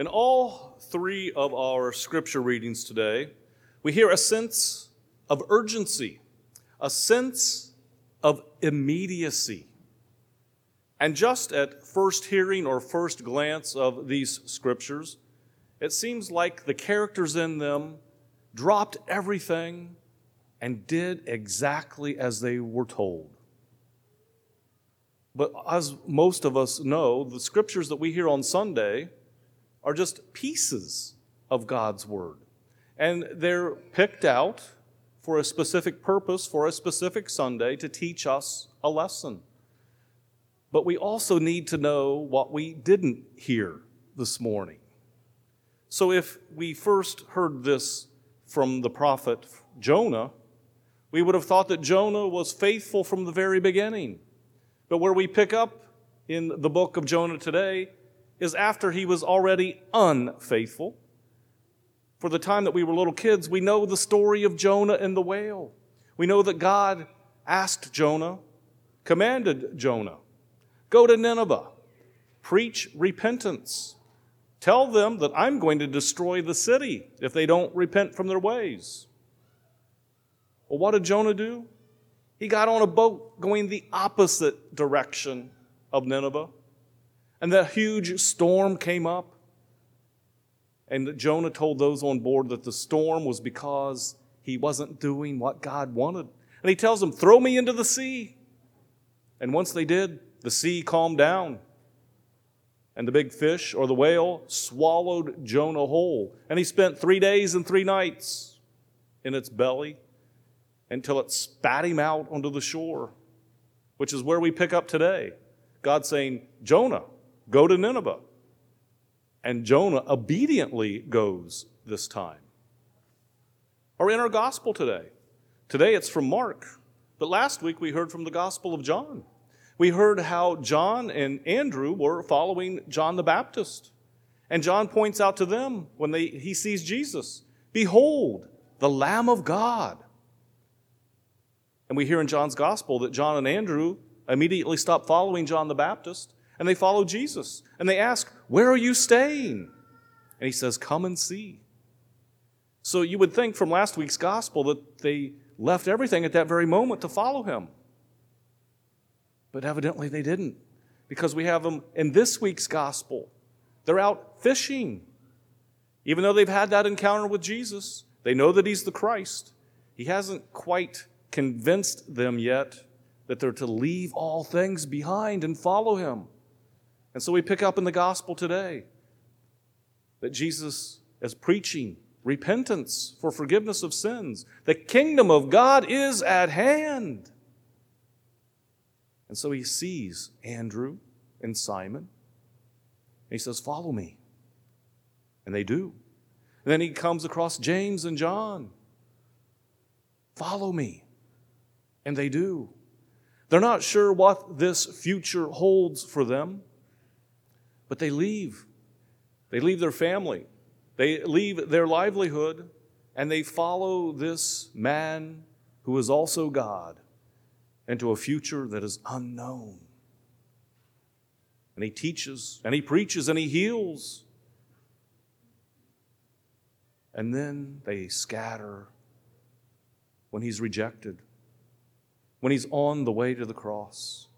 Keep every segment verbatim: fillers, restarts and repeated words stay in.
In all three of our scripture readings today, we hear a sense of urgency, a sense of immediacy. And just at first hearing or first glance of these scriptures, it seems like the characters in them dropped everything and did exactly as they were told. But as most of us know, the scriptures that we hear on Sunday are just pieces of God's word. And they're picked out for a specific purpose, for a specific Sunday, to teach us a lesson. But we also need to know what we didn't hear this morning. So if we first heard this from the prophet Jonah, we would have thought that Jonah was faithful from the very beginning. But where we pick up in the book of Jonah today is after he was already unfaithful. For the time that we were little kids, we know the story of Jonah and the whale. We know that God asked Jonah, commanded Jonah, go to Nineveh, preach repentance. Tell them that I'm going to destroy the city if they don't repent from their ways. Well, what did Jonah do? He got on a boat going the opposite direction of Nineveh. And that huge storm came up. And Jonah told those on board that the storm was because he wasn't doing what God wanted. And he tells them, throw me into the sea. And once they did, the sea calmed down. And the big fish, or the whale, swallowed Jonah whole. And he spent three days and three nights in its belly until it spat him out onto the shore, which is where we pick up today. God saying, Jonah, go to Nineveh. And Jonah obediently goes this time. Or in our gospel today. Today it's from Mark. But last week we heard from the gospel of John. We heard how John and Andrew were following John the Baptist. And John points out to them when they, he sees Jesus, behold, the Lamb of God. And we hear in John's gospel that John and Andrew immediately stop following John the Baptist. And they follow Jesus. And they ask, where are you staying? And he says, come and see. So you would think from last week's gospel that they left everything at that very moment to follow him. But evidently they didn't. Because we have them in this week's gospel. They're out fishing. Even though they've had that encounter with Jesus, they know that he's the Christ. He hasn't quite convinced them yet that they're to leave all things behind and follow him. And so we pick up in the gospel today that Jesus is preaching repentance for forgiveness of sins. The kingdom of God is at hand. And so he sees Andrew and Simon. And he says, follow me. And they do. And then he comes across James and John. Follow me. And they do. They're not sure what this future holds for them. But they leave. They leave their family. They leave their livelihood. And they follow this man who is also God into a future that is unknown. And he teaches, and he preaches, and he heals. And then they scatter when he's rejected, when he's on the way to the cross,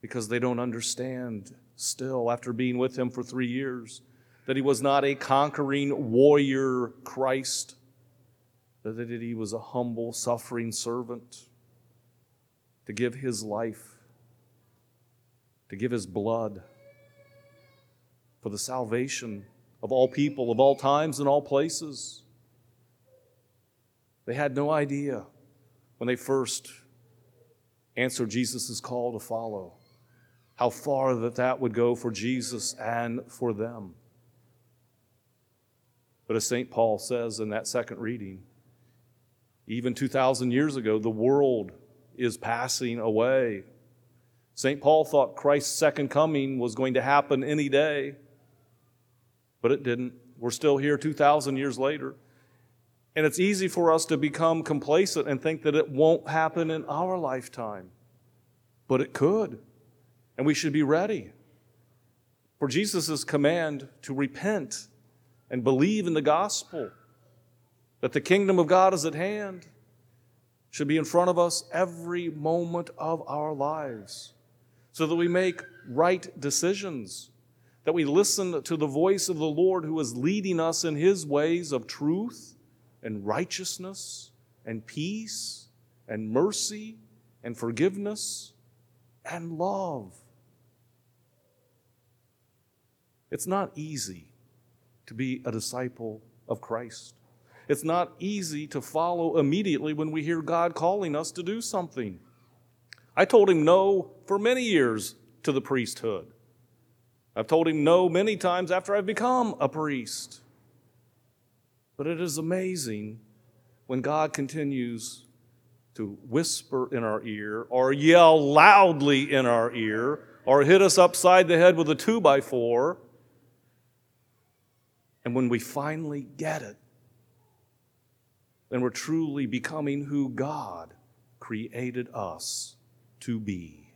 because they don't understand still, after being with him for three years, that he was not a conquering warrior Christ, that he was a humble, suffering servant to give his life, to give his blood for the salvation of all people, of all times and all places. They had no idea when they first answered Jesus' call to follow how far that that would go for Jesus and for them. But as Saint Paul says in that second reading, even two thousand years ago, the world is passing away. Saint Paul thought Christ's second coming was going to happen any day, but it didn't. We're still here two thousand years later. And it's easy for us to become complacent and think that it won't happen in our lifetime. But it could. And we should be ready. for Jesus' command to repent and believe in the gospel, that the kingdom of God is at hand, should be in front of us every moment of our lives, so that we make right decisions, that we listen to the voice of the Lord who is leading us in his ways of truth and righteousness and peace and mercy and forgiveness and love. It's not easy to be a disciple of Christ. It's not easy to follow immediately when we hear God calling us to do something. I told him no for many years to the priesthood. I've told him no many times after I've become a priest. But it is amazing when God continues to whisper in our ear or yell loudly in our ear or hit us upside the head with a two by four. And when we finally get it, then we're truly becoming who God created us to be.